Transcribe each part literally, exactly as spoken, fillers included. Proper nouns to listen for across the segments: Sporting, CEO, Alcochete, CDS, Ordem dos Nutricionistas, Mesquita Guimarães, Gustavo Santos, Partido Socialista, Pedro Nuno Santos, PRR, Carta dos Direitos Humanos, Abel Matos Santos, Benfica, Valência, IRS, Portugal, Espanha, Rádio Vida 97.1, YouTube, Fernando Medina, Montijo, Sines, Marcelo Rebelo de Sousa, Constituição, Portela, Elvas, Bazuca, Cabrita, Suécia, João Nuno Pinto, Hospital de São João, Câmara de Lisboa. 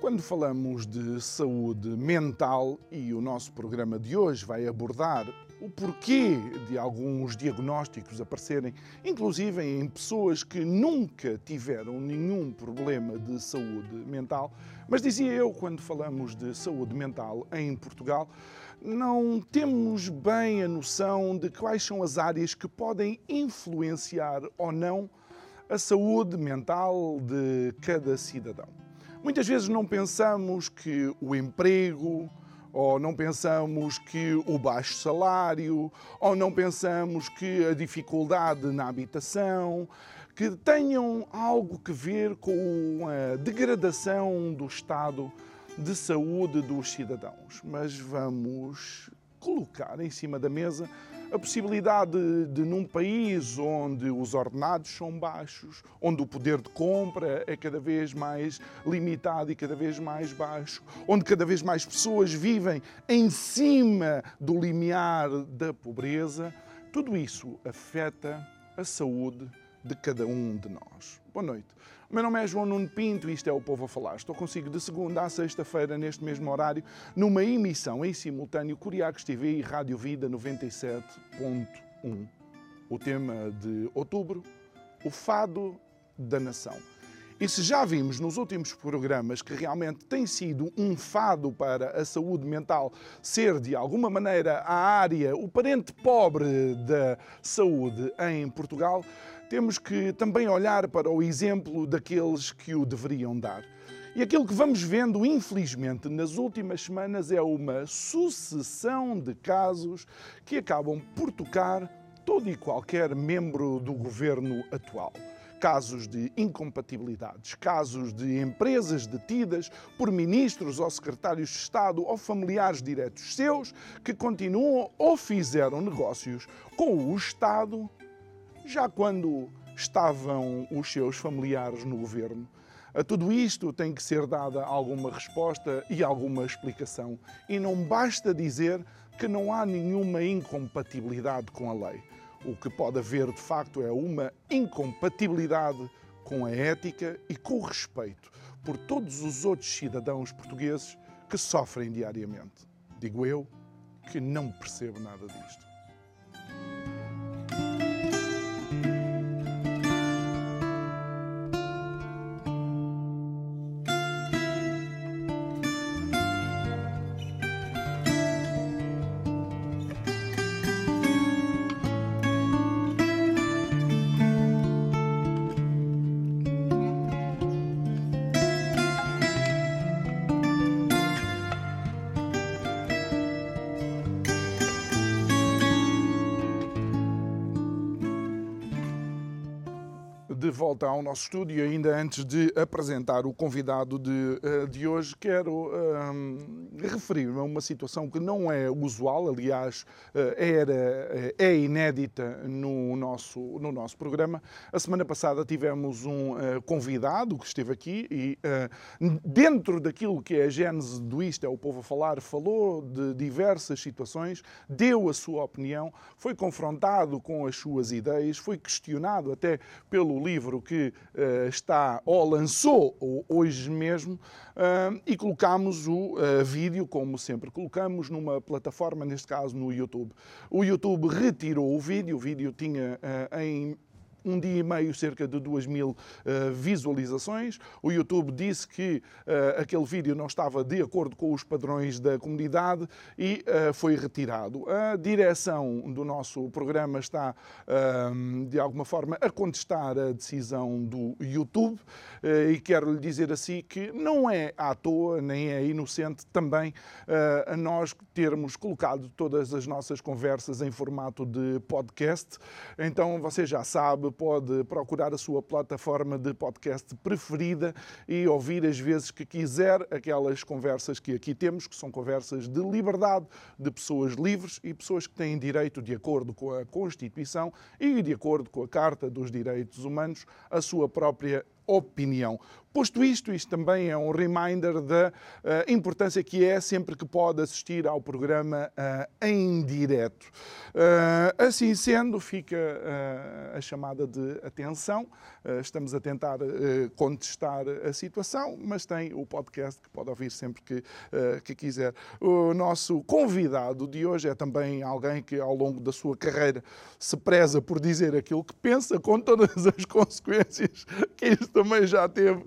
Quando falamos de saúde mental, e o nosso programa de hoje vai abordar o porquê de alguns diagnósticos aparecerem, inclusive em pessoas que nunca tiveram nenhum problema de saúde mental. Mas dizia eu, quando falamos de saúde mental em Portugal, não temos bem a noção de quais são as áreas que podem influenciar ou não a saúde mental de cada cidadão. Muitas vezes não pensamos que o emprego, ou não pensamos que o baixo salário, ou não pensamos que a dificuldade na habitação, que tenham algo que ver com a degradação do estado de saúde dos cidadãos. Mas vamos colocar em cima da mesa a possibilidade de, num país onde os ordenados são baixos, onde o poder de compra é cada vez mais limitado e cada vez mais baixo, onde cada vez mais pessoas vivem em cima do limiar da pobreza, tudo isso afeta a saúde de cada um de nós. Boa noite. O meu nome é João Nuno Pinto e isto é o Povo a Falar. Estou consigo de segunda à sexta-feira, neste mesmo horário, numa emissão em simultâneo Curiacos T V e Rádio Vida noventa e sete ponto um. O tema de outubro, o fado da nação. E se já vimos nos últimos programas que realmente tem sido um fado para a saúde mental ser, de alguma maneira, a área, o parente pobre da saúde em Portugal, temos que também olhar para o exemplo daqueles que o deveriam dar. E aquilo que vamos vendo, infelizmente, nas últimas semanas é uma sucessão de casos que acabam por tocar todo e qualquer membro do governo atual. Casos de incompatibilidades, casos de empresas detidas por ministros ou secretários de Estado ou familiares diretos seus que continuam ou fizeram negócios com o Estado já quando estavam os seus familiares no governo. A tudo isto tem que ser dada alguma resposta e alguma explicação. E não basta dizer que não há nenhuma incompatibilidade com a lei. O que pode haver, de facto, é uma incompatibilidade com a ética e com o respeito por todos os outros cidadãos portugueses que sofrem diariamente. Digo eu que não percebo nada disto. Volta ao nosso estúdio, ainda antes de apresentar o convidado de, de hoje, quero um, referir-me a uma situação que não é usual, aliás, era, é inédita no nosso, no nosso programa. A semana passada tivemos um uh, convidado que esteve aqui e, uh, dentro daquilo que é a gênese do Isto é o Povo a Falar, falou de diversas situações, deu a sua opinião, foi confrontado com as suas ideias, foi questionado até pelo livro que uh, está ou lançou ou hoje mesmo uh, e colocámos o uh, vídeo, como sempre colocamos, numa plataforma, neste caso no YouTube. O YouTube retirou o vídeo, o vídeo tinha uh, em um dia e meio cerca de duas mil uh, visualizações. O YouTube disse que uh, aquele vídeo não estava de acordo com os padrões da comunidade e uh, foi retirado. A direção do nosso programa está, uh, de alguma forma, a contestar a decisão do YouTube uh, e quero lhe dizer assim que não é à toa, nem é inocente também uh, a nós termos colocado todas as nossas conversas em formato de podcast. Então, você já sabe, pode procurar a sua plataforma de podcast preferida e ouvir as vezes que quiser aquelas conversas que aqui temos, que são conversas de liberdade, de pessoas livres e pessoas que têm direito, de acordo com a Constituição e de acordo com a Carta dos Direitos Humanos, a sua própria opinião. Posto isto, isto também é um reminder da uh, importância que é sempre que pode assistir ao programa uh, em direto. Uh, assim sendo, fica uh, a chamada de atenção. Uh, estamos a tentar uh, contestar a situação, mas tem o podcast que pode ouvir sempre que, uh, que quiser. O nosso convidado de hoje é também alguém que, ao longo da sua carreira, se preza por dizer aquilo que pensa, com todas as consequências que isto também já teve uh,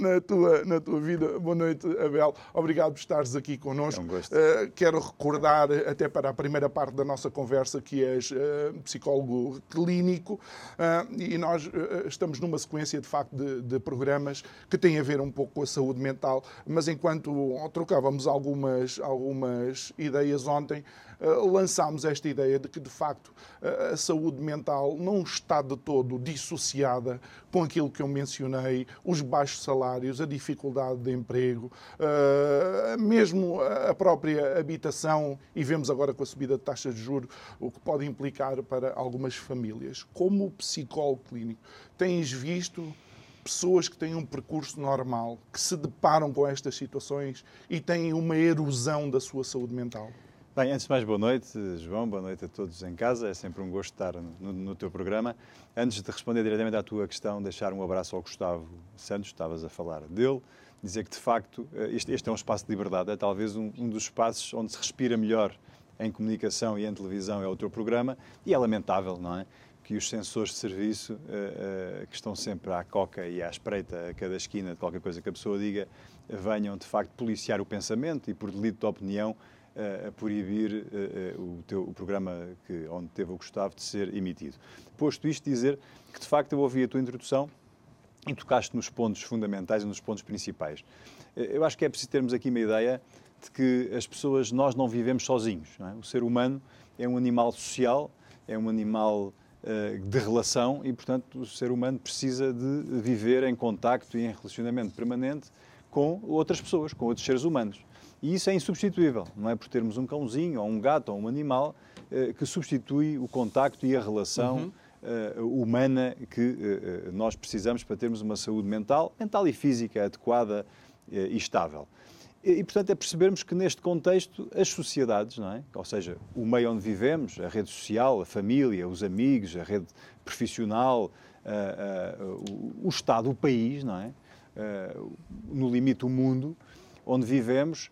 na, tua, na tua vida. Boa noite, Abel. Obrigado por estares aqui connosco. É um gosto. Uh, quero recordar, até para a primeira parte da nossa conversa, que és uh, psicólogo clínico uh, e nós uh, estamos numa sequência, de facto, de, de programas que têm a ver um pouco com a saúde mental, mas enquanto trocávamos algumas, algumas ideias ontem, Uh, lançámos esta ideia de que, de facto, uh, a saúde mental não está de todo dissociada com aquilo que eu mencionei, os baixos salários, a dificuldade de emprego, uh, mesmo a própria habitação, e vemos agora com a subida de taxas de juros, o que pode implicar para algumas famílias. Como psicólogo clínico, tens visto pessoas que têm um percurso normal, que se deparam com estas situações e têm uma erosão da sua saúde mental? Bem, antes de mais, boa noite, João, boa noite a todos em casa, é sempre um gosto estar no, no teu programa. Antes de responder diretamente à tua questão, deixar um abraço ao Gustavo Santos, estavas a falar dele, dizer que de facto este, este é um espaço de liberdade, é talvez um, um dos espaços onde se respira melhor em comunicação e em televisão é o teu programa, e é lamentável, não é? Que os sensores de serviço, uh, uh, que estão sempre à coca e à espreita a cada esquina de qualquer coisa que a pessoa diga, venham de facto policiar o pensamento e por delito de opinião, A, a proibir a, a, o, teu, o programa que, onde teve o Gustavo de ser emitido. Posto isto, dizer que, de facto, eu ouvi a tua introdução e tocaste nos pontos fundamentais e nos pontos principais. Eu acho que é preciso termos aqui uma ideia de que as pessoas, nós não vivemos sozinhos, não é? O ser humano é um animal social, é um animal uh, de relação e, portanto, o ser humano precisa de viver em contacto e em relacionamento permanente com outras pessoas, com outros seres humanos. E isso é insubstituível, não é por termos um cãozinho, ou um gato, ou um animal, eh, que substitui o contacto e a relação uhum. eh, humana que eh, nós precisamos para termos uma saúde mental, mental e física adequada eh, e estável. E, e, portanto, é percebermos que neste contexto as sociedades, não é? Ou seja, o meio onde vivemos, a rede social, a família, os amigos, a rede profissional, a, a, o, o Estado, o país, não é? A, no limite o mundo, onde vivemos,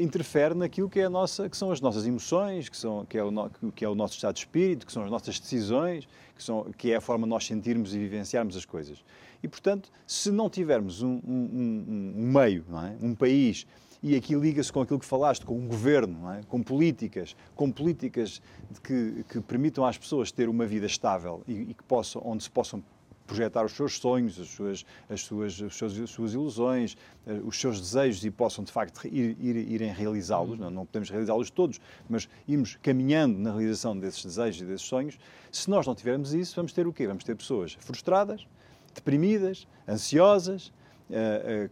interfere naquilo que, é a nossa, que são as nossas emoções, que, são, que, é o no, que é o nosso estado de espírito, que são as nossas decisões, que, são, que é a forma de nós sentirmos e vivenciarmos as coisas. E, portanto, se não tivermos um, um, um meio, não é? Um país, e aqui liga-se com aquilo que falaste, com um governo, não é? Com políticas, com políticas que, que permitam às pessoas ter uma vida estável e, e que possam, onde se possam projetar os seus sonhos, as suas, as suas, as suas, as suas ilusões, os seus desejos e possam, de facto, ir, ir, irem realizá-los. Não, não podemos realizá-los todos, mas irmos caminhando na realização desses desejos e desses sonhos. Se nós não tivermos isso, vamos ter o quê? Vamos ter pessoas frustradas, deprimidas, ansiosas,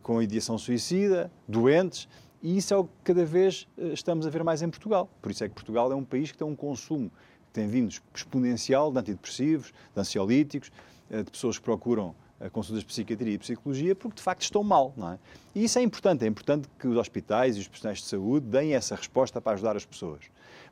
com ideação suicida, doentes. E isso é o que cada vez estamos a ver mais em Portugal. Por isso é que Portugal é um país que tem um consumo, que tem vindo exponencial de antidepressivos, de ansiolíticos, de pessoas que procuram consultas de psiquiatria e psicologia porque, de facto, estão mal, não é? E isso é importante. É importante que os hospitais e os profissionais de saúde deem essa resposta para ajudar as pessoas.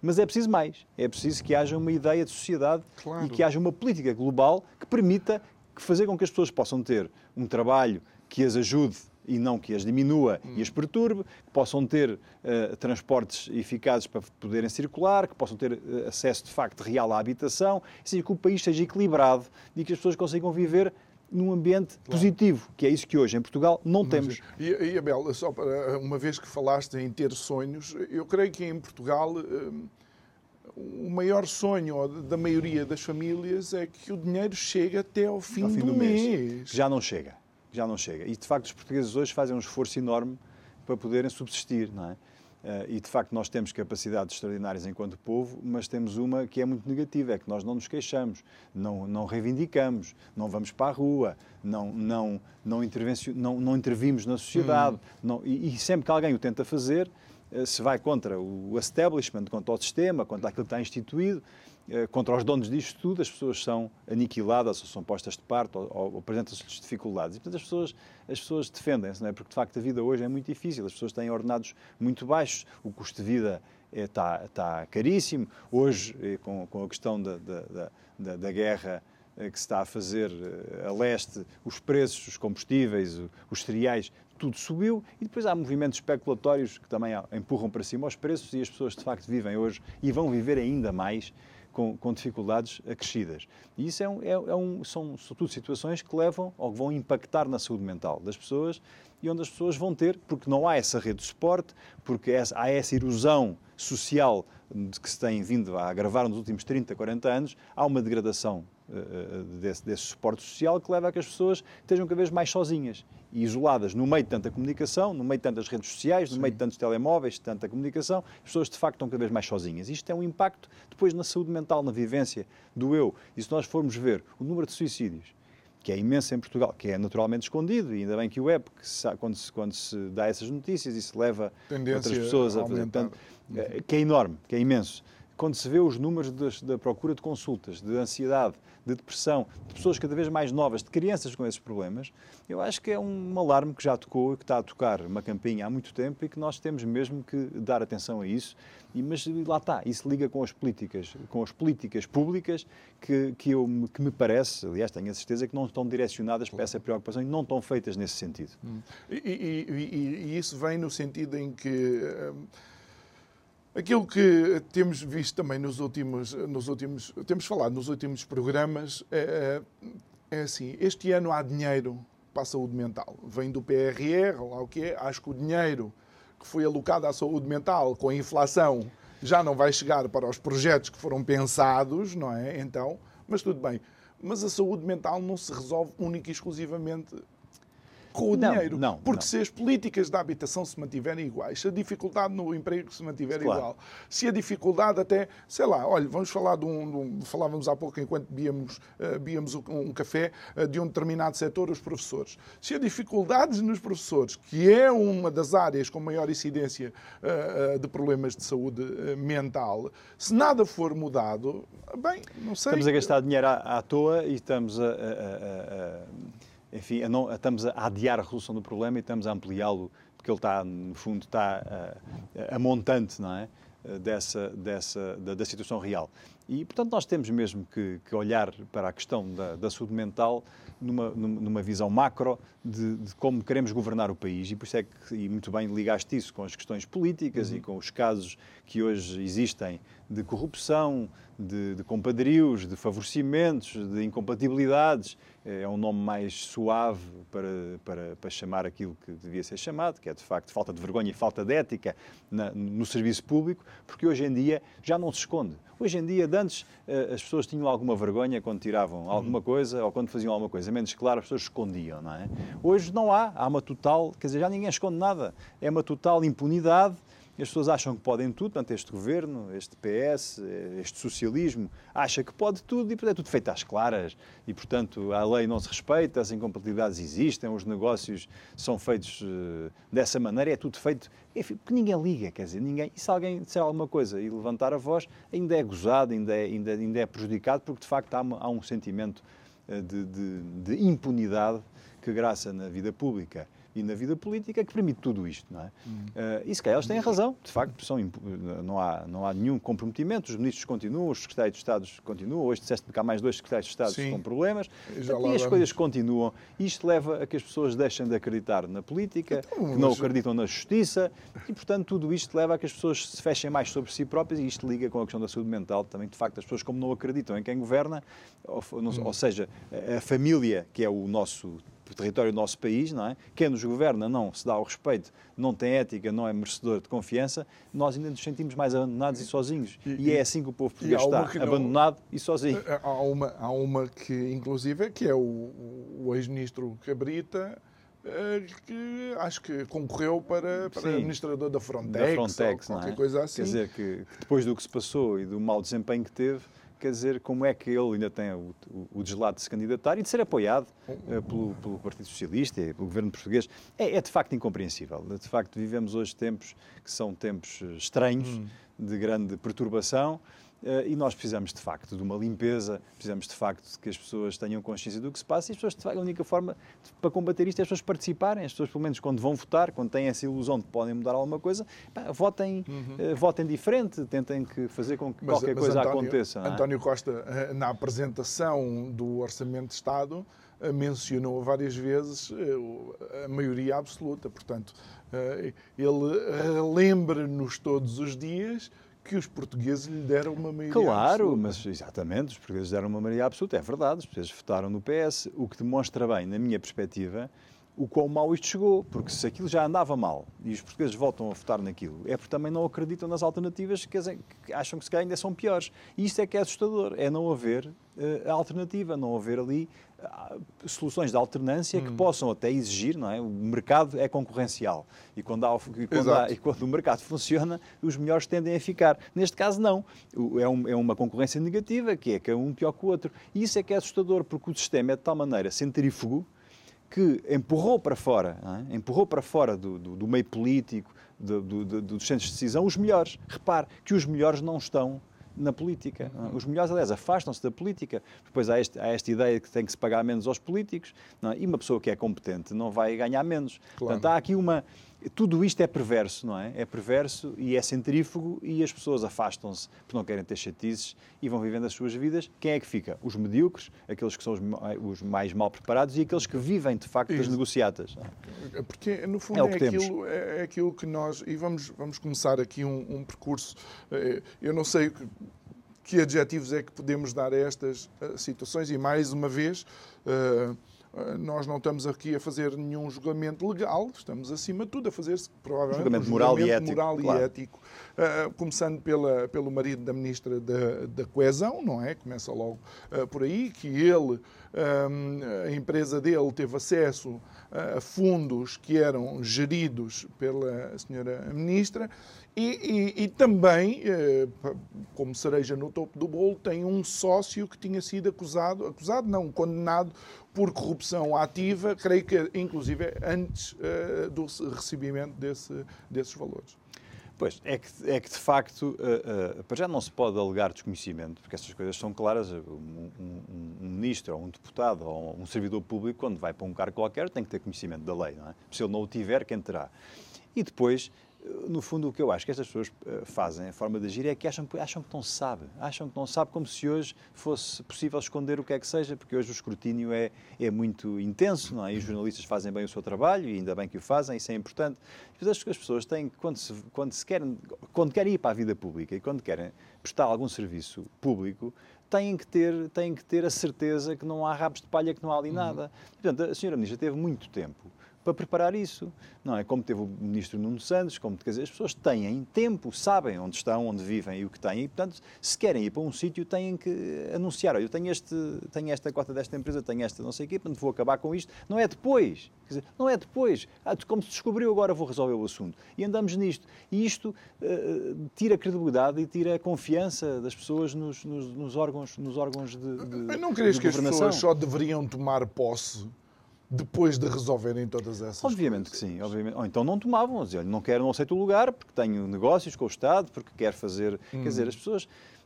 Mas é preciso mais. É preciso que haja uma ideia de sociedade claro. E que haja uma política global que permita fazer com que as pessoas possam ter um trabalho que as ajude e não que as diminua hum. e as perturbe, que possam ter uh, transportes eficazes para poderem circular, que possam ter uh, acesso de facto real à habitação, assim que o país seja equilibrado e que as pessoas consigam viver num ambiente claro. Positivo, que é isso que hoje em Portugal não Mas, temos. E, e Abel, só para, uma vez que falaste em ter sonhos, eu creio que em Portugal hum, o maior sonho da maioria das famílias é que o dinheiro chegue até ao fim, ao fim do, do mês. mês. Já não chega. já não chega. E, de facto, os portugueses hoje fazem um esforço enorme para poderem subsistir, não é? Uh, e, de facto, nós temos capacidades extraordinárias enquanto povo, mas temos uma que é muito negativa, é que nós não nos queixamos, não, não reivindicamos, não vamos para a rua, não, não, não, intervencio, não, não intervimos na sociedade. Hum. Não, e, e sempre que alguém o tenta fazer, uh, se vai contra o establishment, contra o sistema, contra aquilo que está instituído, uh, contra os donos disto tudo, as pessoas são aniquiladas, ou são postas de parte, ou, ou apresentam-se-lhes dificuldades. E, portanto, as pessoas... as pessoas defendem-se, não é? Porque de facto a vida hoje é muito difícil, as pessoas têm ordenados muito baixos, o custo de vida está, está caríssimo, hoje com, com a questão da, da, da, da guerra que se está a fazer a leste, os preços, os combustíveis, os cereais, tudo subiu, e depois há movimentos especulatórios que também empurram para cima os preços, e as pessoas de facto vivem hoje e vão viver ainda mais Com, com dificuldades acrescidas. E isso é um, é, é um, são, sobretudo, situações que levam ou que vão impactar na saúde mental das pessoas, e onde as pessoas vão ter, porque não há essa rede de suporte, porque essa, há essa erosão social que se tem vindo a agravar nos últimos trinta, quarenta anos, há uma degradação uh, desse, desse suporte social que leva a que as pessoas estejam cada vez mais sozinhas e isoladas no meio de tanta comunicação, no meio de tantas redes sociais, no Sim. meio de tantos telemóveis, de tanta comunicação, as pessoas de facto estão cada vez mais sozinhas. Isto tem um impacto depois na saúde mental, na vivência do eu. E se nós formos ver o número de suicídios, que é imenso em Portugal, que é naturalmente escondido, e ainda bem que o é, porque quando se, quando se dá essas notícias, isso leva Tendência outras pessoas a, a fazer tanto, que é enorme, que é imenso. Quando se vê os números das, da procura de consultas, de ansiedade, de depressão, de pessoas cada vez mais novas, de crianças com esses problemas, eu acho que é um alarme que já tocou, que está a tocar uma campainha há muito tempo, e que nós temos mesmo que dar atenção a isso. E, mas lá está, isso liga com as políticas, com as políticas públicas que, que, eu, que me parece, aliás tenho a certeza, que não estão direcionadas para essa preocupação e não estão feitas nesse sentido. Hum. E, e, e, e isso vem no sentido em que... Hum, aquilo que temos visto também nos últimos, nos últimos temos falado nos últimos programas, é, é assim, este ano há dinheiro para a saúde mental. Vem do P R R, lá o que é, acho que o dinheiro que foi alocado à saúde mental com a inflação já não vai chegar para os projetos que foram pensados, não é? Então, mas tudo bem. Mas a saúde mental não se resolve única e exclusivamente com o não, dinheiro, não, porque não. Se as políticas da habitação se mantiverem iguais, se a dificuldade no emprego se mantiver claro. igual, se a dificuldade até, sei lá, olha, vamos falar de um, de, falávamos há pouco enquanto bebíamos, uh, bebíamos um, um café uh, de um determinado setor, os professores. Se a dificuldade nos professores, que é uma das áreas com maior incidência uh, uh, de problemas de saúde uh, mental, se nada for mudado, bem, não sei. Estamos a gastar dinheiro à, à toa e estamos a... a, a, a... Enfim, estamos a adiar a resolução do problema e estamos a ampliá-lo, porque ele está, no fundo, está a, a montante, não é? Dessa, dessa, da, da situação real. E, portanto, nós temos mesmo que, que olhar para a questão da, da saúde mental numa, numa visão macro de, de como queremos governar o país, e por isso é que, e muito bem ligaste isso com as questões políticas uhum. e com os casos que hoje existem de corrupção, de, de compadrios, de favorecimentos, de incompatibilidades. É um nome mais suave para, para, para chamar aquilo que devia ser chamado, que é, de facto, falta de vergonha e falta de ética na, no serviço público, porque hoje em dia já não se esconde. Hoje em dia, de antes, as pessoas tinham alguma vergonha quando tiravam alguma coisa ou quando faziam alguma coisa. Menos claro, as pessoas escondiam, não é? Hoje não há. Há uma total... Quer dizer, já ninguém esconde nada. É uma total impunidade. As pessoas acham que podem tudo, portanto, este governo, este P S, este socialismo, acha que pode tudo e, portanto, é tudo feito às claras. E, portanto, a lei não se respeita, as incompatibilidades existem, os negócios são feitos uh, dessa maneira, é tudo feito, enfim, porque ninguém liga, quer dizer, ninguém. E se alguém disser alguma coisa e levantar a voz, ainda é gozado, ainda é, ainda, ainda é prejudicado, porque, de facto, há, há um sentimento de, de, de impunidade que graça na vida pública e na vida política, que permite tudo isto, não é? Hum. Uh, e se calhar eles têm razão, de facto, são imp... não, há, não há nenhum comprometimento, os ministros continuam, os secretários de Estado continuam, hoje disseste que há mais dois secretários de Estado Sim. com problemas, portanto, e as coisas continuam. Isto leva a que as pessoas deixem de acreditar na política, então, que não mas... acreditam na justiça, e, portanto, tudo isto leva a que as pessoas se fechem mais sobre si próprias, e isto liga com a questão da saúde mental também, de facto, as pessoas, como não acreditam em quem governa, ou, não, hum. ou seja, a família, que é o nosso... o território do nosso país, não é? Quem nos governa não se dá o respeito, não tem ética, não é merecedor de confiança, nós ainda nos sentimos mais abandonados e sozinhos. E, e é assim que o povo português está, não, abandonado e sozinho. Há uma, há uma que, inclusive, que é o, o ex-ministro Cabrita, que acho que concorreu para, para administrador da Frontex, da Frontex ou qualquer não é? coisa assim. Quer dizer, que depois do que se passou e do mau desempenho que teve, quer dizer, como é que ele ainda tem o, o, o deslado de se candidatar e de ser apoiado uh, pelo, pelo Partido Socialista e pelo governo português. É, é de facto incompreensível. De facto, vivemos hoje tempos que são tempos estranhos, hum. de grande perturbação, uh, e nós precisamos de facto de uma limpeza, precisamos de facto de que as pessoas tenham consciência do que se passa, e as pessoas, de facto, a única forma de, para combater isto é as pessoas participarem, as pessoas, pelo menos, quando vão votar, quando têm essa ilusão de que podem mudar alguma coisa, pá, votem, uhum. uh, votem diferente, tentem que fazer com que mas, qualquer mas coisa António, aconteça. Não é? António Costa, na apresentação do Orçamento de Estado, mencionou várias vezes a maioria absoluta. Portanto, ele relembra-nos todos os dias que os portugueses lhe deram uma maioria claro, absoluta. Claro, mas exatamente, os portugueses deram uma maioria absoluta, é verdade, os portugueses votaram no P S, o que demonstra bem, na minha perspectiva, o quão mal isto chegou, porque se aquilo já andava mal e os portugueses voltam a votar naquilo, é porque também não acreditam nas alternativas, que acham que se calhar ainda são piores. E isso é que é assustador, é não haver uh, alternativa, não haver ali uh, soluções de alternância hum. que possam até exigir, não é? O mercado é concorrencial e quando, há, e, quando há, e quando o mercado funciona, os melhores tendem a ficar. Neste caso não, é, um, é uma concorrência negativa, que é que é um pior que o outro. E isso é que é assustador, porque o sistema é de tal maneira centrífugo, que empurrou para fora, não é? empurrou para fora do, do, do meio político, do, do, do, dos centros de decisão, os melhores. Repare que os melhores não estão na política. Não é? Os melhores, aliás, afastam-se da política. Depois há, este, há esta ideia que tem que se pagar menos aos políticos, não é? E uma pessoa que é competente não vai ganhar menos. Claro. Portanto, há aqui uma... Tudo isto é perverso, não é? É perverso e é centrífugo e as pessoas afastam-se porque não querem ter chatices e vão vivendo as suas vidas. Quem é que fica? Os medíocres, aqueles que são os mais mal preparados e aqueles que vivem, de facto, das negociatas. Não é? Porque, no fundo, é, é, aquilo, é aquilo que nós... E vamos, vamos começar aqui um, um percurso. Eu não sei que, que adjetivos é que podemos dar a estas situações e, mais uma vez... Uh, Nós não estamos aqui a fazer nenhum julgamento legal, estamos acima de tudo a fazer-se, provavelmente, julgamento um moral julgamento e ético. Moral claro. e ético. Uh, começando pela, pelo marido da Ministra da, da Coesão, não é? Começa logo uh, por aí, que ele, um, a empresa dele teve acesso a fundos que eram geridos pela senhora Ministra e, e, e também, uh, como cereja no topo do bolo, tem um sócio que tinha sido acusado, acusado não, condenado, por corrupção ativa, creio que inclusive antes uh, do recebimento desse, desses valores. Pois, é que, é que de facto, uh, uh, para já não se pode alegar desconhecimento, porque essas coisas são claras. Um, um, um ministro, ou um deputado, ou um servidor público, quando vai para um cargo qualquer, tem que ter conhecimento da lei, não é? Se ele não o tiver, quem terá? E depois... No fundo, o que eu acho que estas pessoas fazem, a forma de agir, é que acham, acham que não se sabe. Acham que não se sabe, como se hoje fosse possível esconder o que é que seja, porque hoje o escrutínio é, é muito intenso, não é? E os jornalistas fazem bem o seu trabalho, e ainda bem que o fazem, isso é importante. Mas acho que as pessoas têm, quando, se, quando, se querem, quando querem ir para a vida pública e quando querem prestar algum serviço público, têm que ter, têm que ter a certeza que não há rabos de palha, que não há ali nada. Portanto, a senhora Ministra teve muito tempo para preparar isso, não é? Como teve o ministro Nuno Santos, como, quer dizer, as pessoas têm tempo, sabem onde estão, onde vivem e o que têm, e, portanto, se querem ir para um sítio, têm que anunciar, olha, eu tenho, este, tenho esta cota desta empresa, tenho esta não sei o quê, portanto, vou acabar com isto. Não é depois, quer dizer, não é depois. Ah, como se descobriu, agora vou resolver o assunto. E andamos nisto. E isto uh, tira a credibilidade e tira a confiança das pessoas nos, nos, nos, órgãos, nos órgãos de, de governação. Mas não creio que as pessoas só deveriam tomar posse depois de resolverem todas essas coisas? Obviamente que sim, obviamente. Ou então não tomavam, diziam, não quero, não aceito o lugar, porque tenho negócios com o Estado, porque quero fazer... Hum. Quer dizer, as pessoas...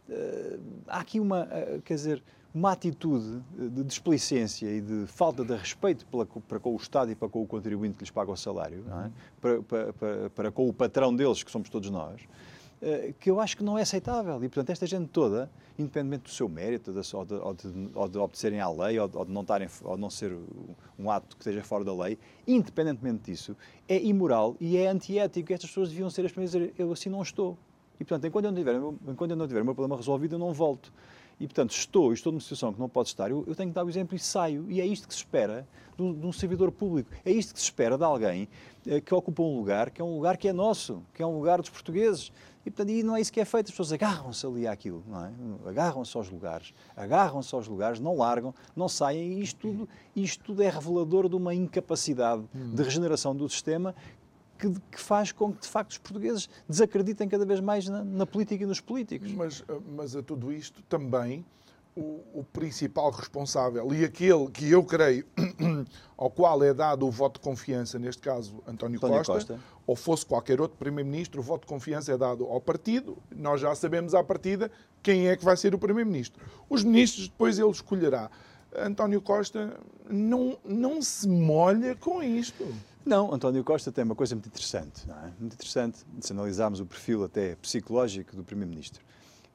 Uh, há aqui uma, uh, quer dizer, uma atitude de displicência e de falta de respeito pela, para com o Estado e para com o contribuinte que lhes paga o salário, não é? para, para, para, para com o patrão deles, que somos todos nós, que eu acho que não é aceitável. E, portanto, esta gente toda, independentemente do seu mérito, de, ou, de, ou, de, ou de obedecerem à lei, ou de, ou de não tarem, ou de não ser um ato que esteja fora da lei, independentemente disso, é imoral e é antiético. Estas pessoas deviam ser as primeiras a dizer, eu assim não estou. E, portanto, enquanto eu não tiver, enquanto eu não tiver o meu problema resolvido, eu não volto. E, portanto, estou, estou numa situação que não pode estar, eu, eu tenho que dar o exemplo e saio. E é isto que se espera de um, de um servidor público. É isto que se espera de alguém eh, que ocupa um lugar, que é um lugar que é nosso, que é um lugar dos portugueses. E, E, portanto, e não é isso que é feito, as pessoas agarram-se ali àquilo, não é? Agarram-se aos lugares, agarram-se aos lugares, não largam, não saem, e isto tudo, isto tudo é revelador de uma incapacidade hum. de regeneração do sistema que, que faz com que, de facto, os portugueses desacreditem cada vez mais na, na política e nos políticos. Mas, mas a tudo isto também, o, o principal responsável, e aquele que eu creio, ao qual é dado o voto de confiança, neste caso António, António Costa, Costa, ou fosse qualquer outro Primeiro-Ministro, o voto de confiança é dado ao partido, nós já sabemos à partida quem é que vai ser o Primeiro-Ministro. Os ministros depois ele escolherá. António Costa não, não se molha com isto. Não, António Costa tem uma coisa muito interessante, não é? Muito interessante, se analisarmos o perfil até psicológico do Primeiro-Ministro.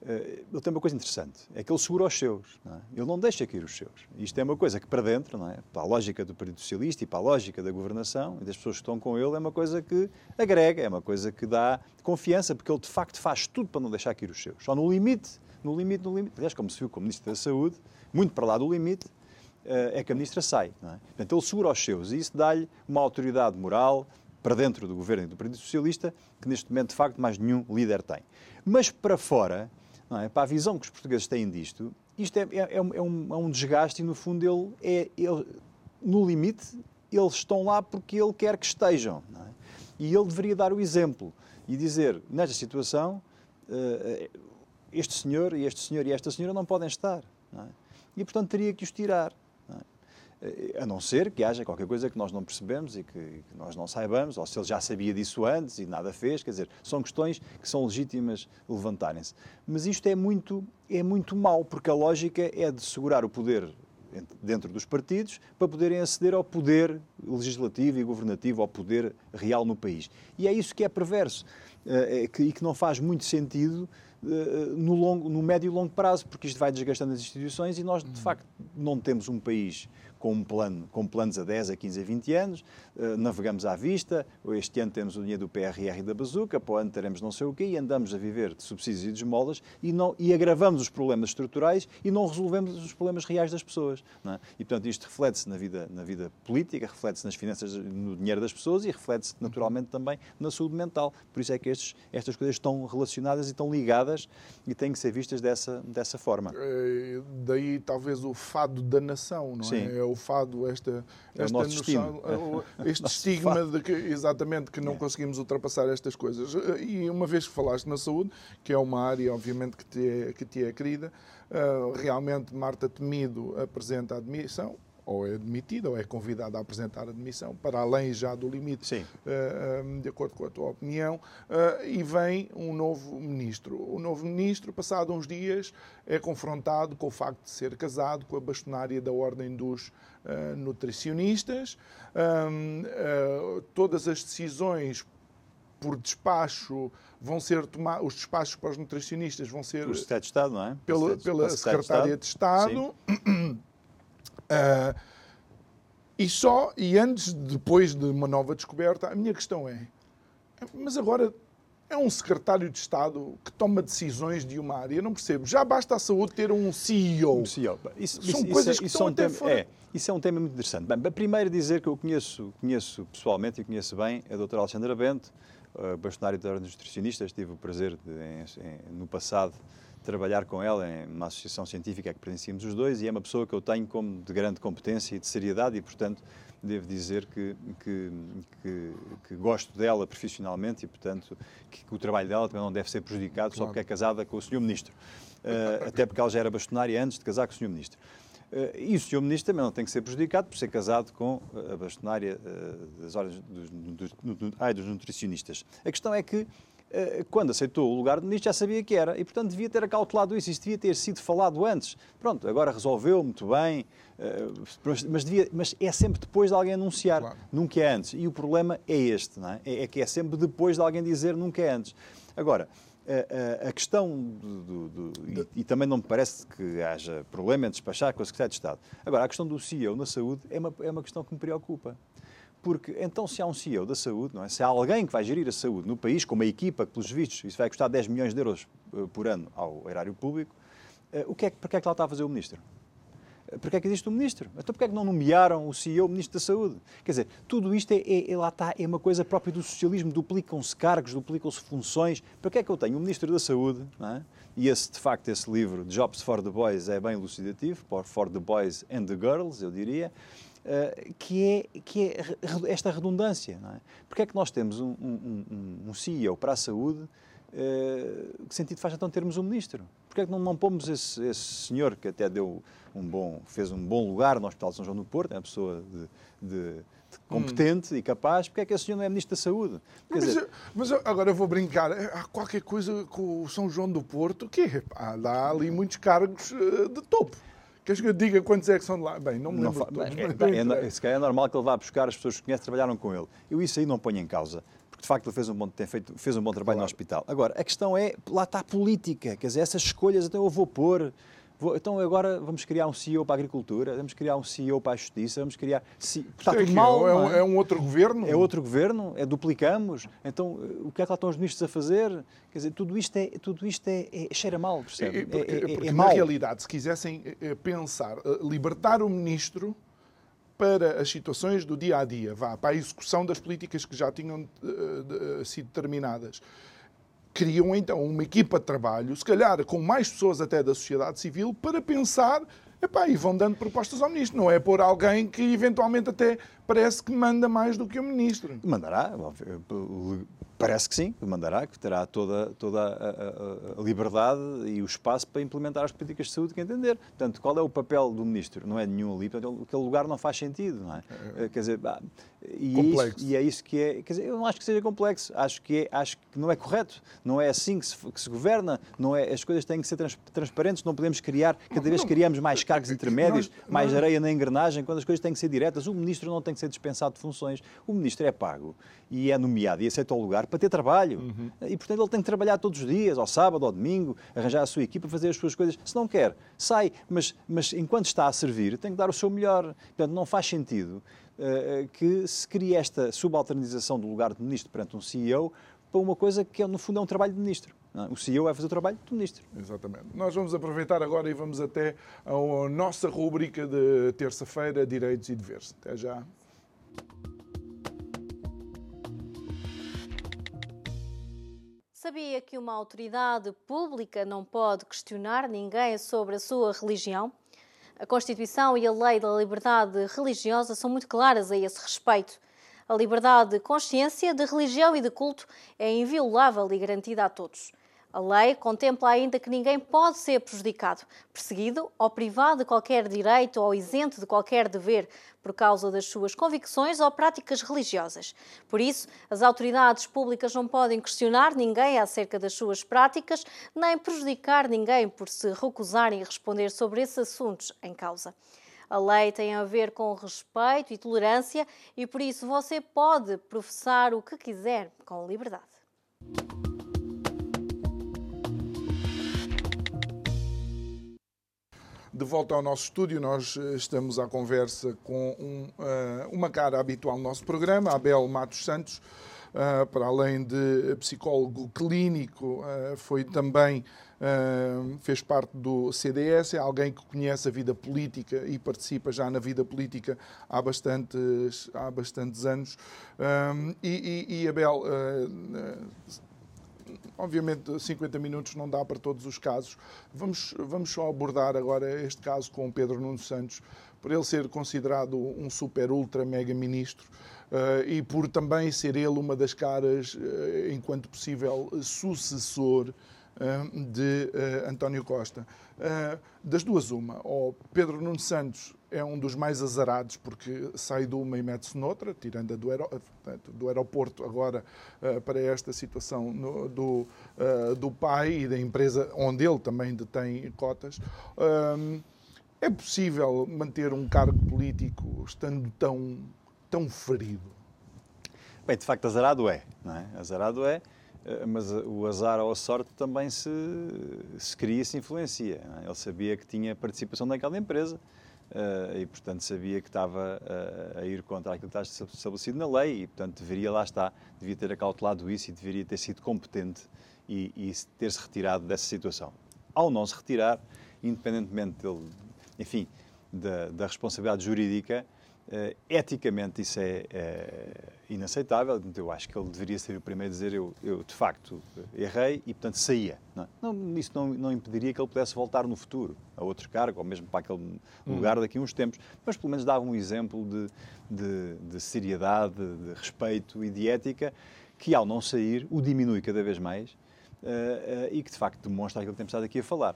Ele tem uma coisa interessante, é que ele segura os seus, não é? Ele não deixa cair os seus. Isto é uma coisa que para dentro, não é? Para a lógica do Partido Socialista e para a lógica da governação e das pessoas que estão com ele, é uma coisa que agrega, é uma coisa que dá confiança, porque ele de facto faz tudo para não deixar cair os seus. Só no limite, no limite, no limite, aliás, como se viu com o Ministro da Saúde, muito para lá do limite, é que a Ministra sai, não é? Portanto, ele segura os seus e isso dá-lhe uma autoridade moral para dentro do governo e do Partido Socialista, que neste momento de facto mais nenhum líder tem. Mas para fora, não é? Para a visão que os portugueses têm disto, isto é, é, é, um, é um desgaste e, no fundo, ele é, ele, no limite, eles estão lá porque ele quer que estejam. Não é? E ele deveria dar o exemplo e dizer, nesta situação, este senhor e este senhor e esta senhora não podem estar. Não é? E, portanto, teria que os tirar. Não é? A não ser que haja qualquer coisa que nós não percebemos e que, que nós não saibamos, ou se ele já sabia disso antes e nada fez, quer dizer, são questões que são legítimas levantarem-se. Mas isto é muito, é muito mau, porque a lógica é de segurar o poder dentro dos partidos para poderem aceder ao poder legislativo e governativo, ao poder real no país. E é isso que é perverso e que não faz muito sentido no, longo, no médio e longo prazo, porque isto vai desgastando as instituições e nós, de facto, não temos um país com, um plano, com planos a dez, a quinze, a vinte anos, navegamos à vista, este ano temos o dinheiro do P R R e da Bazuca, para o ano teremos não sei o quê, e andamos a viver de subsídios e de esmolas, e, não, e agravamos os problemas estruturais e não resolvemos os problemas reais das pessoas. Não é? E, portanto, isto reflete-se na vida, na vida política, reflete-se nas finanças, no dinheiro das pessoas e reflete-se, naturalmente, também na saúde mental. Por isso é que estes, estas coisas estão relacionadas e estão ligadas e têm que ser vistas dessa, dessa forma. É, daí, talvez, o fado da nação, não é? Sim. É o fado, esta, esta é o nosso noção, este estigma fado. de que, exatamente, que não é. conseguimos ultrapassar estas coisas. E uma vez que falaste na saúde, que é uma área, obviamente, que te é, que te é querida, uh, realmente Marta Temido apresenta a admissão, ou é admitida, ou é convidada a apresentar a admissão, para além já do limite, uh, de acordo com a tua opinião, uh, e vem um novo ministro. O novo ministro, passado uns dias, é confrontado com o facto de ser casado com a bastonária da Ordem dos uh, Nutricionistas. Uh, uh, todas as decisões por despacho vão ser tomadas, os despachos para os nutricionistas vão ser... O Secretário de Estado, não é? Pela, Estado, pela Secretaria de Estado. De Estado. Uh, e só, e antes, depois de uma nova descoberta, a minha questão é, mas agora é um secretário de Estado que toma decisões de uma área, não percebo, já basta a saúde ter um C E O. Um C E O. Isso, são isso, coisas isso, que isso estão é um até tema, fora. É, isso é um tema muito interessante. Bem, primeiro dizer que eu conheço, conheço pessoalmente e conheço bem a doutora Alexandra Bento, bastonária da Ordem dos Nutricionistas, tive o prazer de, em, em, no passado, trabalhar com ela em uma associação científica a que pertencíamos os dois, e é uma pessoa que eu tenho como de grande competência e de seriedade e, portanto, devo dizer que, que, que, que gosto dela profissionalmente e, portanto, que, que o trabalho dela também não deve ser prejudicado, claro, só porque é casada com o senhor Ministro. Uh, até porque ela já era bastonária antes de casar com o senhor Ministro. Uh, e o senhor Ministro também não tem que ser prejudicado por ser casado com a bastonária uh, das ordens dos, dos, dos, ai, dos nutricionistas. A questão é que quando aceitou o lugar de ministro já sabia que era e, portanto, devia ter acautelado isso, isso devia ter sido falado antes. Pronto, agora resolveu muito bem, mas, devia, mas é sempre depois de alguém anunciar, claro, nunca é antes. E o problema é este, não é? É que é sempre depois de alguém dizer, nunca é antes. Agora, a, a, a questão, do, do, do, e, e também não me parece que haja problema em despachar com a Secretaria de Estado. Agora, a questão do C E O na saúde é uma, é uma questão que me preocupa. Porque, então, se há um C E O da saúde, não é? Se há alguém que vai gerir a saúde no país, com uma equipa que, pelos vistos, isso vai custar dez milhões de euros por ano ao erário público, uh, o que é, para que é que lá está a fazer o ministro? Porque é que existe um ministro? Então porque é que não nomearam o C E O, o ministro da Saúde? Quer dizer, tudo isto é, é, lá está, é uma coisa própria do socialismo, duplicam-se cargos, duplicam-se funções. Para que é que eu tenho um ministro da Saúde, não é? E esse, de facto, esse livro, Jobs for the Boys, é bem elucidativo, for the Boys and the Girls, eu diria, que é, que é esta redundância, não é? Porque é que nós temos um, um, um C E O para a saúde? Uh, que sentido faz então termos um ministro? Porque é que não, não pomos esse, esse senhor que até deu um bom, fez um bom lugar no Hospital de São João do Porto, é uma pessoa de, de, de competente hum. e capaz, porque é que esse senhor não é ministro da Saúde? Quer mas dizer... eu, mas eu, agora eu vou brincar, há qualquer coisa com o São João do Porto que há ali muitos cargos de topo. Queres que eu diga quantos é que são de lá? Bem, não me lembro não, de todos. Bem, é, é, se calhar é normal que ele vá buscar as pessoas que conhece, trabalharam com ele. Eu isso aí não ponho em causa. De facto, ele fez um bom, tem feito, fez um bom trabalho claro. No hospital. Agora, a questão é, lá está a política, quer dizer, essas escolhas, então eu vou pôr, vou, então agora vamos criar um C E O para a agricultura, vamos criar um C E O para a justiça, vamos criar... C E O, está tudo mal, é, um, é um outro governo? É outro governo, é duplicamos, então o que é que lá estão os ministros a fazer? Quer dizer, tudo isto, é, tudo isto é, é, cheira mal, percebe? É, porque, é, é, porque é na mal. Realidade, se quisessem pensar, libertar o ministro... para as situações do dia a dia, vá, para a execução das políticas que já tinham uh, de, sido terminadas. Criam então uma equipa de trabalho, se calhar com mais pessoas até da sociedade civil, para pensar, epá, e vão dando propostas ao ministro. Não é pôr alguém que eventualmente até parece que manda mais do que o ministro. Mandará, parece que sim, mandará, que terá toda, toda a, a, a liberdade e o espaço para implementar as políticas de saúde que entender. Portanto, qual é o papel do ministro? Não é nenhum ali, portanto, aquele lugar não faz sentido, não é? é quer dizer, e, complexo. É isso, e é isso que é, quer dizer, eu não acho que seja complexo, acho que, é, acho que não é correto, não é assim que se, que se governa, não é, as coisas têm que ser trans, transparentes, não podemos criar, cada vez criamos mais cargos intermédios, nós, mais nós... areia na engrenagem, quando as coisas têm que ser diretas, o ministro não tem que ser dispensado de funções, o ministro é pago e é nomeado e aceita o lugar para ter trabalho. Uhum. E, portanto, ele tem que trabalhar todos os dias, ao sábado, ao domingo, arranjar a sua equipa, fazer as suas coisas. Se não quer, sai, mas, mas enquanto está a servir, tem que dar o seu melhor. Portanto, não faz sentido uh, que se crie esta subalternização do lugar de ministro perante um C E O para uma coisa que, no fundo, é um trabalho de ministro. Não, o C E O vai fazer o trabalho do ministro. Exatamente. Nós vamos aproveitar agora e vamos até à nossa rubrica de terça-feira, Direitos e Deveres. Até já. Sabia que uma autoridade pública não pode questionar ninguém sobre a sua religião? A Constituição e a Lei da Liberdade Religiosa são muito claras a esse respeito. A liberdade de consciência, de religião e de culto é inviolável e garantida a todos. A lei contempla ainda que ninguém pode ser prejudicado, perseguido ou privado de qualquer direito ou isento de qualquer dever por causa das suas convicções ou práticas religiosas. Por isso, as autoridades públicas não podem questionar ninguém acerca das suas práticas, nem prejudicar ninguém por se recusarem a responder sobre esses assuntos em causa. A lei tem a ver com respeito e tolerância e, por isso, você pode professar o que quiser com liberdade. De volta ao nosso estúdio, nós estamos à conversa com um, uh, uma cara habitual do nosso programa, Abel Matos Santos, uh, para além de psicólogo clínico, uh, foi também, uh, fez parte do C D S, é alguém que conhece a vida política e participa já na vida política há bastantes, há bastantes anos. Uh, e, e, e Abel... Uh, uh, Obviamente, cinquenta minutos não dá para todos os casos. Vamos, vamos só abordar agora este caso com o Pedro Nuno Santos, por ele ser considerado um super, ultra, mega ministro uh, e por também ser ele uma das caras, uh, enquanto possível, sucessor uh, de uh, António Costa. Uh, das duas, uma. Ou Pedro Nuno Santos é um dos mais azarados porque sai de uma e mete-se noutra, tirando a do, aer- portanto, do aeroporto agora uh, para esta situação no, do, uh, do pai e da empresa onde ele também detém cotas. Uh, é possível manter um cargo político estando tão, tão ferido? Bem, de facto, azarado é, não é? Azarado é. Mas o azar ou a sorte também se, se cria e se influencia. Ele sabia que tinha participação naquela empresa e, portanto, sabia que estava a ir contra aquilo que está estabelecido na lei e, portanto, deveria, lá está, devia ter acautelado isso e deveria ter sido competente e, e ter-se retirado dessa situação. Ao não se retirar, independentemente dele, enfim, da, da responsabilidade jurídica, uh, eticamente isso é, é inaceitável. Eu acho que ele deveria ser o primeiro a dizer eu, eu de facto errei e, portanto, saía. Não é? Não, isso não, não impediria que ele pudesse voltar no futuro a outro cargo ou mesmo para aquele lugar daqui a uns tempos, mas pelo menos dava um exemplo de, de, de seriedade, de, de respeito e de ética que, ao não sair, o diminui cada vez mais uh, uh, e que, de facto, demonstra aquilo que temos estado aqui a falar.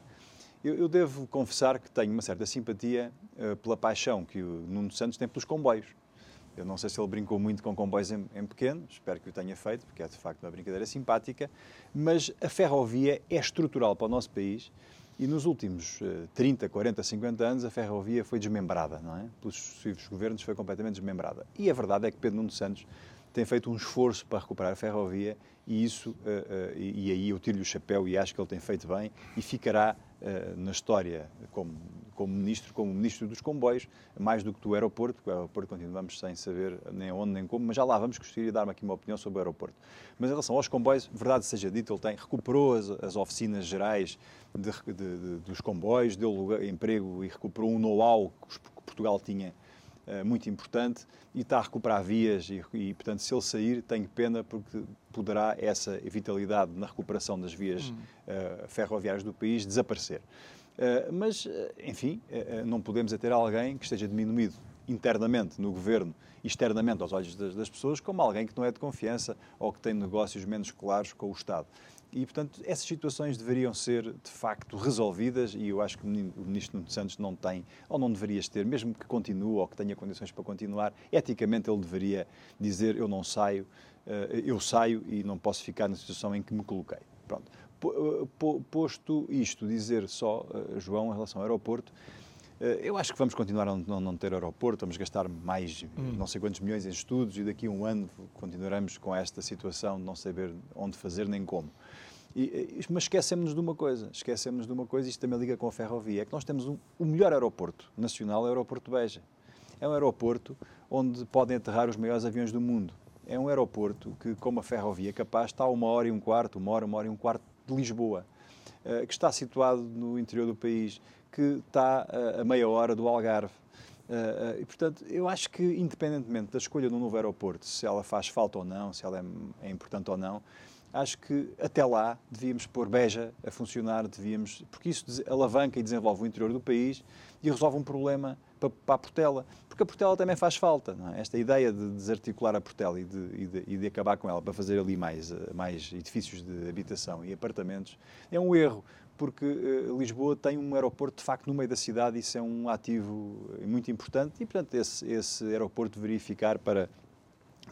Eu, eu devo confessar que tenho uma certa simpatia uh, pela paixão que o Nuno Santos tem pelos comboios. Eu não sei se ele brincou muito com comboios em, em pequeno, espero que o tenha feito, porque é de facto uma brincadeira simpática, mas a ferrovia é estrutural para o nosso país e nos últimos uh, trinta, quarenta, cinquenta anos a ferrovia foi desmembrada, não é? Pelos sucessivos governos foi completamente desmembrada. E a verdade é que Pedro Nuno Santos tem feito um esforço para recuperar a ferrovia e isso, uh, uh, e, e aí eu tiro-lhe o chapéu e acho que ele tem feito bem e ficará uh, na história como, como ministro, como ministro dos comboios, mais do que do aeroporto, porque o aeroporto continuamos sem saber nem onde nem como, mas já lá vamos, gostaria de dar-me aqui uma opinião sobre o aeroporto. Mas em relação aos comboios, verdade seja dita, ele tem, recuperou as, as oficinas gerais de, de, de, dos comboios, deu lugar, emprego e recuperou um know-how que Portugal tinha muito importante e está a recuperar vias e, e, portanto, se ele sair, tenho pena porque poderá essa vitalidade na recuperação das vias hum. uh, ferroviárias do país desaparecer. Uh, mas, enfim, uh, não podemos é ter alguém que esteja diminuído internamente no governo, externamente aos olhos das, das pessoas, como alguém que não é de confiança ou que tem negócios menos claros com o Estado. E, portanto, essas situações deveriam ser, de facto, resolvidas e eu acho que o ministro Nuno Santos não tem, ou não deveria ter, mesmo que continue ou que tenha condições para continuar, eticamente ele deveria dizer eu não saio, eu saio e não posso ficar na situação em que me coloquei. Pronto. Posto isto, dizer só, João, em relação ao aeroporto, eu acho que vamos continuar a não ter aeroporto, vamos gastar mais hum. não sei quantos milhões em estudos e daqui a um ano continuaremos com esta situação de não saber onde fazer nem como. E, mas esquecemos-nos de uma coisa, esquecemos de uma coisa e isto também liga com a ferrovia, é que nós temos um, o melhor aeroporto nacional, é o aeroporto de Beja. É um aeroporto onde podem aterrar os maiores aviões do mundo. É um aeroporto que, como a ferrovia capaz, está a uma hora e um quarto, uma hora, uma hora e um quarto de Lisboa, que está situado no interior do país, que está a meia hora do Algarve. E, portanto, eu acho que, independentemente da escolha de um novo aeroporto, se ela faz falta ou não, se ela é importante ou não, acho que até lá devíamos pôr Beja a funcionar, devíamos, porque isso alavanca e desenvolve o interior do país e resolve um problema para a Portela, porque a Portela também faz falta, não é? Esta ideia de desarticular a Portela e de, e de, e de acabar com ela para fazer ali mais, mais edifícios de habitação e apartamentos é um erro, porque uh, Lisboa tem um aeroporto de facto no meio da cidade, isso é um ativo muito importante e, portanto, esse, esse aeroporto deveria ficar para,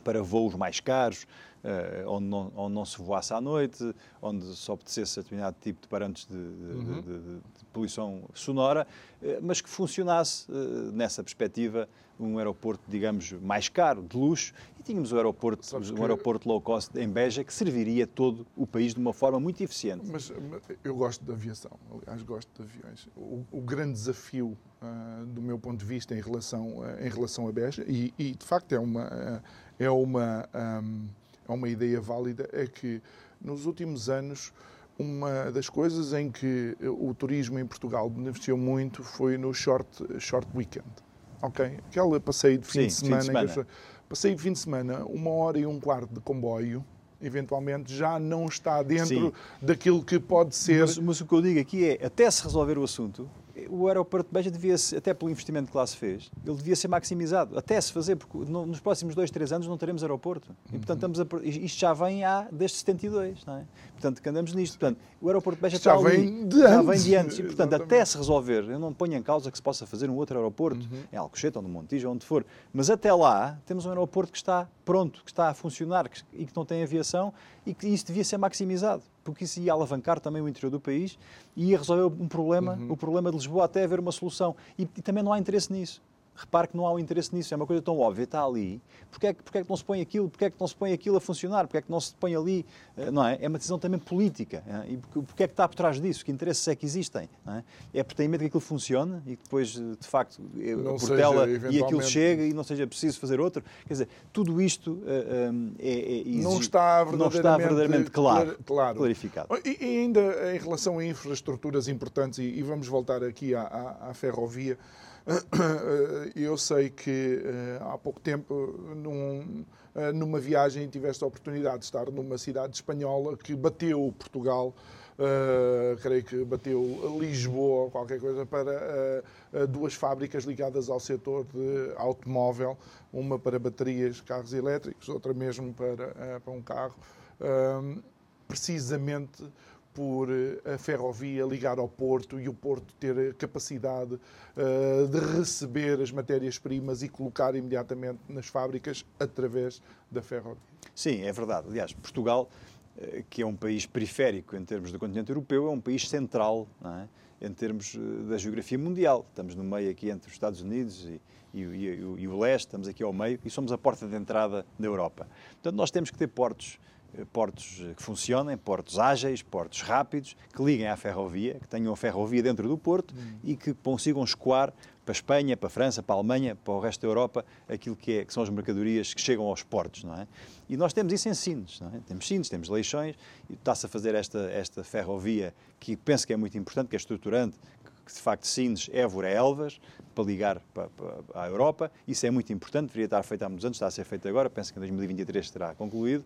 para voos mais caros, Uh, onde, não, onde não se voasse à noite, onde só obedecesse a determinado tipo de parantes de, de, uhum. de, de, de poluição sonora, uh, mas que funcionasse, uh, nessa perspectiva, um aeroporto, digamos, mais caro, de luxo, e tínhamos um aeroporto, Sabes um que... aeroporto low cost em Beja, que serviria todo o país de uma forma muito eficiente. Mas, mas eu gosto de aviação, aliás, gosto de aviões. O, o grande desafio, uh, do meu ponto de vista, em relação, uh, em relação a Beja, e, e de facto é uma... Uh, é uma um, é uma ideia válida, é que nos últimos anos uma das coisas em que o turismo em Portugal beneficiou muito foi no short, short weekend, ok? Aquela passeio de fim, Sim, de, semana, fim de semana. Eu, passeio de fim de semana, uma hora e um quarto de comboio, eventualmente já não está dentro Sim. daquilo que pode ser... Mas, mas o que eu digo aqui é, até se resolver o assunto, o aeroporto de Beja devia, até pelo investimento que lá se fez, ele devia ser maximizado, até se fazer, porque no, nos próximos dois, três anos não teremos aeroporto. E, portanto, estamos a, isto já vem há, desde setenta e dois, não é? Portanto, que andamos nisto. Portanto, o aeroporto de Beja já está ali, vem de já antes. vem de antes. E, portanto, Exatamente. até se resolver, eu não ponho em causa que se possa fazer um outro aeroporto, uhum. em Alcochete ou no Montijo, onde for, mas até lá temos um aeroporto que está pronto, que está a funcionar que, e que não tem aviação e que isso devia ser maximizado, porque isso ia alavancar também o interior do país e ia resolver um problema, uhum. o problema de Lisboa até haver uma solução. E, e também não há interesse nisso. Repare que não há um interesse nisso, é uma coisa tão óbvia, está ali. Porquê é que, porquê é que não se põe aquilo? Porquê é que não se põe aquilo a funcionar? Porquê é que não se põe ali? Não é? É uma decisão também política. É? E porquê é que está por trás disso? Que interesses é que existem? Não é? É porque tem medo que aquilo funcione e que depois, de facto, não a Portela seja, e aquilo chega e não seja preciso fazer outro? Quer dizer, tudo isto uh, um, é, é, exige, não, está não está verdadeiramente claro, claro. clarificado. E, e ainda em relação a infraestruturas importantes, e, e vamos voltar aqui à, à, à ferrovia, Eu sei que há pouco tempo, num, numa viagem, tiveste a oportunidade de estar numa cidade espanhola que bateu Portugal, Uh, creio que bateu Lisboa ou qualquer coisa, para uh, uh, duas fábricas ligadas ao setor de automóvel, uma para baterias, carros elétricos, outra mesmo para, uh, para um carro, uh, precisamente por a ferrovia ligar ao Porto e o Porto ter capacidade uh, de receber as matérias-primas e colocar imediatamente nas fábricas através da ferrovia. Sim, é verdade. Aliás, Portugal, que é um país periférico em termos do continente europeu, é um país central, não é? Em termos da geografia mundial. Estamos no meio aqui entre os Estados Unidos e, e, e, e o leste, estamos aqui ao meio e somos a porta de entrada da Europa. Portanto, nós temos que ter portos, portos que funcionem, portos ágeis, portos rápidos, que liguem à ferrovia, que tenham a ferrovia dentro do Porto hum. e que consigam escoar para a Espanha, para a França, para a Alemanha, para o resto da Europa, aquilo que, é, que são as mercadorias que chegam aos portos, não é? E nós temos isso em Sines, não é? Temos Sines, temos Leixões, e está-se a fazer esta, esta ferrovia que penso que é muito importante, que é estruturante, que de facto Sines, Évora, Elvas, para ligar para, para, à Europa. Isso é muito importante, deveria estar feito há muitos anos, está a ser feito agora, penso que em dois mil e vinte e três será concluído.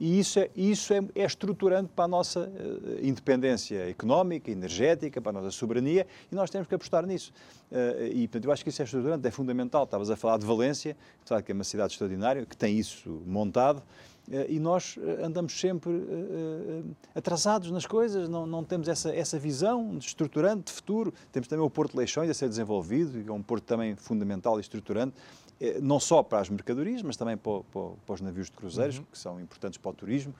E isso, é, isso é, é estruturante para a nossa uh, independência económica, energética, para a nossa soberania, e nós temos que apostar nisso. Uh, e, portanto, eu acho que isso é estruturante, é fundamental. Estavas a falar de Valência, que é uma cidade extraordinária, que tem isso montado, uh, e nós andamos sempre uh, atrasados nas coisas, não, não temos essa, essa visão de estruturante, de futuro. Temos também o Porto de Leixões a ser desenvolvido, que é um porto também fundamental e estruturante, não só para as mercadorias, mas também para, para, para os navios de cruzeiros, uhum. que são importantes para o turismo.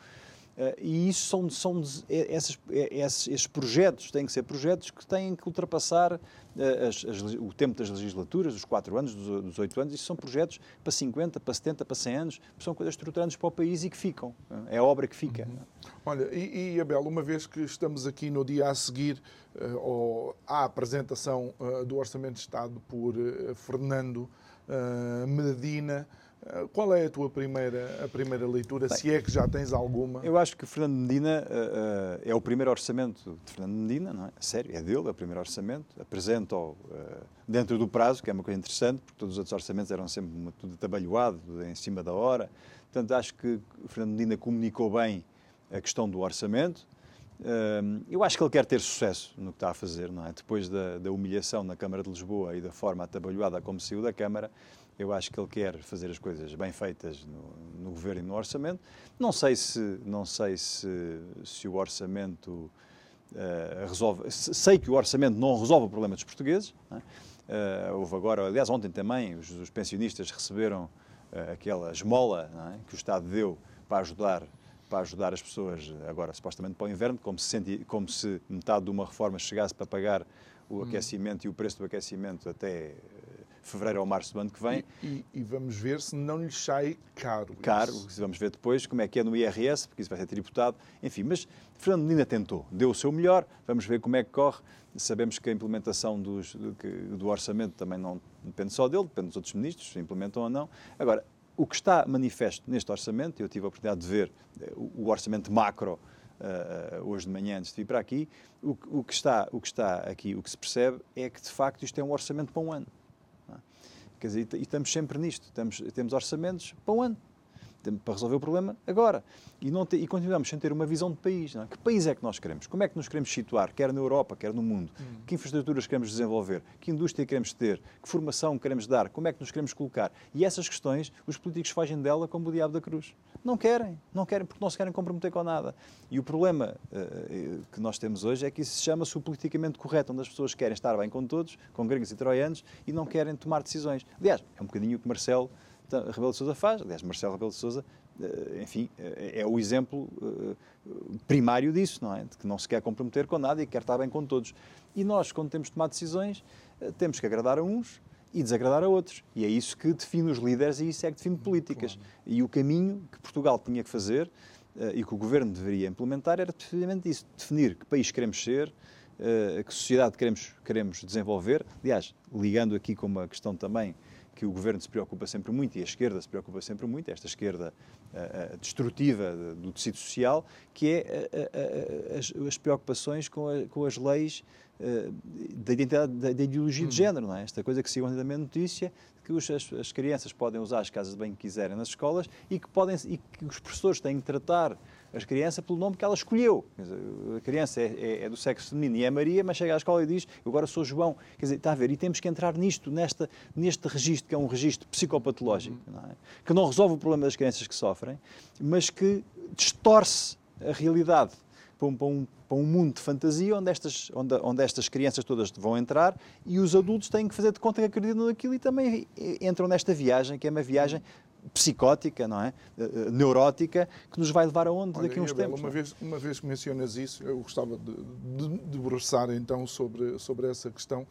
Uh, e isso são, são esses, esses, esses projetos, têm que ser projetos que têm que ultrapassar uh, as, as, o tempo das legislaturas, dos quatro anos, dos, dos oito anos. Isso são projetos para cinquenta, para setenta, para cem anos, são coisas estruturantes para o país e que ficam, é a obra que fica. Uhum. Olha, e, e Abel, uma vez que estamos aqui no dia a seguir uh, ou à apresentação uh, do Orçamento de Estado por uh, Fernando Uh, Medina, uh, qual é a tua primeira, a primeira leitura, bem, se é que já tens alguma? Eu acho que Fernando Medina uh, uh, é o primeiro orçamento de Fernando Medina, não é? Sério, é dele, é o primeiro orçamento, apresenta-o uh, dentro do prazo, que é uma coisa interessante, porque todos os outros orçamentos eram sempre tudo atabalhoado, em cima da hora. Portanto, acho que Fernando Medina comunicou bem a questão do orçamento. Eu acho que ele quer ter sucesso no que está a fazer, não é? Depois da, da humilhação na Câmara de Lisboa e da forma atabalhoada como saiu da Câmara, eu acho que ele quer fazer as coisas bem feitas no, no Governo e no Orçamento. Não sei se, não sei se, se o Orçamento uh, resolve... Sei que o Orçamento não resolve o problema dos portugueses, não é? Uh, houve agora, aliás, ontem também, os, os pensionistas receberam uh, aquela esmola, não é? Que o Estado deu para ajudar... para ajudar as pessoas agora, supostamente para o inverno, como se, senti, como se metade de uma reforma chegasse para pagar o aquecimento hum. e o preço do aquecimento até fevereiro ou março do ano que vem. E, e, e vamos ver se não lhes sai caro. Caro, isso. Vamos ver depois como é que é no I R S, porque isso vai ser tributado. Enfim, mas Fernando Medina tentou, deu o seu melhor, vamos ver como é que corre. Sabemos que a implementação dos, do, do orçamento também não depende só dele, depende dos outros ministros, se implementam ou não. Agora, o que está manifesto neste orçamento, eu tive a oportunidade de ver o orçamento macro uh, hoje de manhã, antes de vir para aqui, o, o, que está, o que está aqui, o que se percebe é que, de facto, isto é um orçamento para um ano. Não é? Quer dizer, e estamos sempre nisto, estamos, temos orçamentos para um ano, para resolver o problema agora. E, não te, e continuamos sem ter uma visão de país. Não é? Que país é que nós queremos? Como é que nos queremos situar, quer na Europa, quer no mundo? Hum. Que infraestruturas queremos desenvolver? Que indústria queremos ter? Que formação queremos dar? Como é que nos queremos colocar? E essas questões, os políticos fogem dela como o diabo da cruz. Não querem, não querem, porque não se querem comprometer com nada. E o problema uh, que nós temos hoje é que isso se chama-se o politicamente correto, onde as pessoas querem estar bem com todos, com gregos e troianos, e não querem tomar decisões. Aliás, é um bocadinho o que Marcelo Rebelo de Sousa faz, aliás, Marcelo Rebelo de Sousa, enfim, é o exemplo primário disso, não é? De que não se quer comprometer com nada e quer estar bem com todos. E nós, quando temos de tomar decisões, temos que agradar a uns e desagradar a outros. E é isso que define os líderes e isso é que define políticas. Claro. E o caminho que Portugal tinha que fazer e que o Governo deveria implementar era precisamente isso, definir que país queremos ser, que sociedade queremos, queremos desenvolver. Aliás, ligando aqui com uma questão também que o Governo se preocupa sempre muito, e a esquerda se preocupa sempre muito, esta esquerda uh, uh, destrutiva do tecido social, que é uh, uh, uh, as, as preocupações com, a, com as leis uh, da identidade, da, da ideologia hum. de género, não é? Esta coisa que se ontem também a notícia, que os, as, as crianças podem usar as casas de banho que quiserem nas escolas e que, podem, e que os professores têm que tratar as crianças pelo nome que ela escolheu. Dizer, a criança é, é, é do sexo feminino e é Maria, mas chega à escola e diz, eu agora sou João. Quer dizer, está a ver, e temos que entrar nisto, nesta, neste registro, que é um registro psicopatológico, uhum. não é? Que não resolve o problema das crianças que sofrem, mas que distorce a realidade para um, para um, para um mundo de fantasia onde estas, onde, onde estas crianças todas vão entrar e os adultos têm que fazer de conta que acreditam naquilo e também entram nesta viagem, que é uma viagem psicótica, não é? Uh, neurótica, que nos vai levar aonde daqui a uns tempos. Uma vez, uma vez que mencionas isso, eu gostava de, de, de debruçar então sobre, sobre essa questão.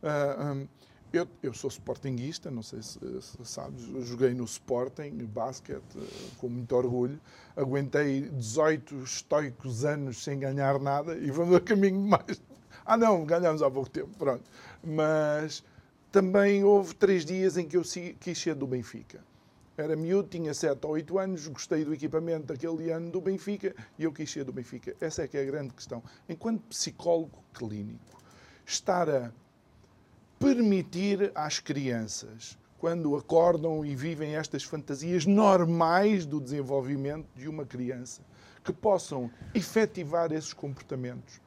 Uh, um, eu, eu sou sportinguista, não sei se, se sabes, joguei no Sporting, basquete, uh, com muito orgulho, aguentei dezoito estoicos anos sem ganhar nada e vamos a caminho de mais. Ah não, ganhámos há pouco tempo, pronto. Mas também houve três dias em que eu quis ser do Benfica. Era miúdo, tinha sete ou oito anos, gostei do equipamento daquele ano do Benfica e eu quis ser do Benfica. Essa é que é a grande questão. Enquanto psicólogo clínico, estar a permitir às crianças, quando acordam e vivem estas fantasias normais do desenvolvimento de uma criança, que possam efetivar esses comportamentos,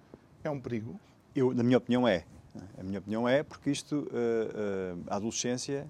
é um perigo? Eu, na minha opinião, é. A minha opinião é, porque isto, uh, uh, a adolescência...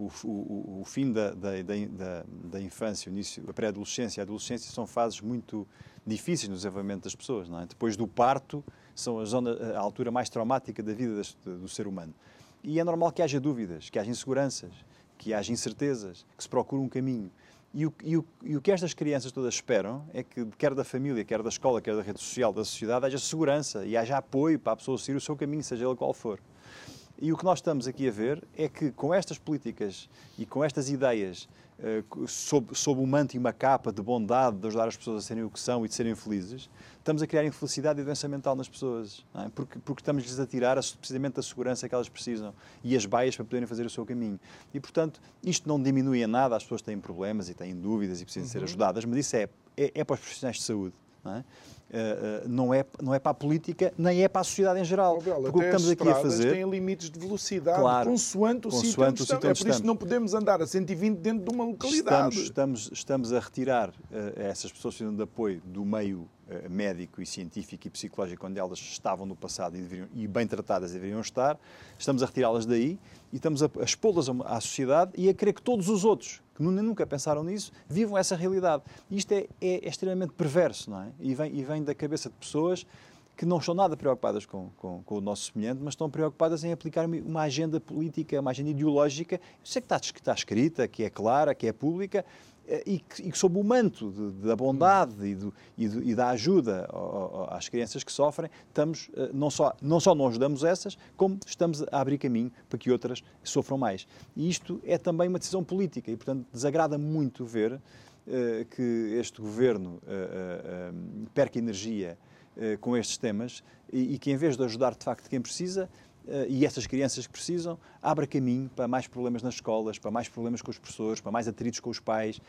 O, o, o fim da, da, da, da infância, o início, a pré-adolescência e a adolescência são fases muito difíceis no desenvolvimento das pessoas, não é? Depois do parto, são a, zona, a altura mais traumática da vida das, do ser humano. E é normal que haja dúvidas, que haja inseguranças, que haja incertezas, que se procure um caminho. E o, e, o, e o que estas crianças todas esperam é que, quer da família, quer da escola, quer da rede social, da sociedade, haja segurança e haja apoio para a pessoa seguir o seu caminho, seja ele qual for. E o que nós estamos aqui a ver é que, com estas políticas e com estas ideias, uh, sob, sob um manto e uma capa de bondade, de ajudar as pessoas a serem o que são e de serem felizes, estamos a criar infelicidade e doença mental nas pessoas, não é? Porque, porque estamos-lhes a tirar a, precisamente a segurança que elas precisam e as baias para poderem fazer o seu caminho. E, portanto, isto não diminui em nada, as pessoas têm problemas e têm dúvidas e precisam uhum. ser ajudadas, mas isso é, é, é para os profissionais de saúde. Não é? Uh, uh, não, é, não é para a política, nem é para a sociedade em geral. Oh, Bela, porque o que estamos aqui a fazer tem limites de velocidade, claro, consoante o sítio onde estamos. É por isso que não podemos andar a cento e vinte dentro de uma localidade. Estamos, estamos, estamos a retirar uh, essas pessoas precisando de apoio do meio uh, médico e científico e psicológico onde elas estavam no passado e, deveriam, e bem tratadas deveriam estar. Estamos a retirá-las daí e estamos a, a expô-las à sociedade e a querer que todos os outros que nunca pensaram nisso, vivam essa realidade. Isto é, é, é extremamente perverso, não é? E vem, e vem da cabeça de pessoas que não estão nada preocupadas com, com, com o nosso semelhante, mas estão preocupadas em aplicar uma agenda política, uma agenda ideológica, isso é que está, que está escrita, que é clara, que é pública, e que, e que sob o manto de, da bondade e, do, e, do, e da ajuda ao, ao, às crianças que sofrem, estamos, não, só, não só não ajudamos essas, como estamos a abrir caminho para que outras sofram mais. E isto é também uma decisão política e, portanto, desagrada-me muito ver uh, que este governo uh, uh, uh, perca energia uh, com estes temas e, e que, em vez de ajudar, de facto, quem precisa... Uh, e essas crianças que precisam, abre caminho para mais problemas nas escolas, para mais problemas com os professores, para mais atritos com os pais. Uh,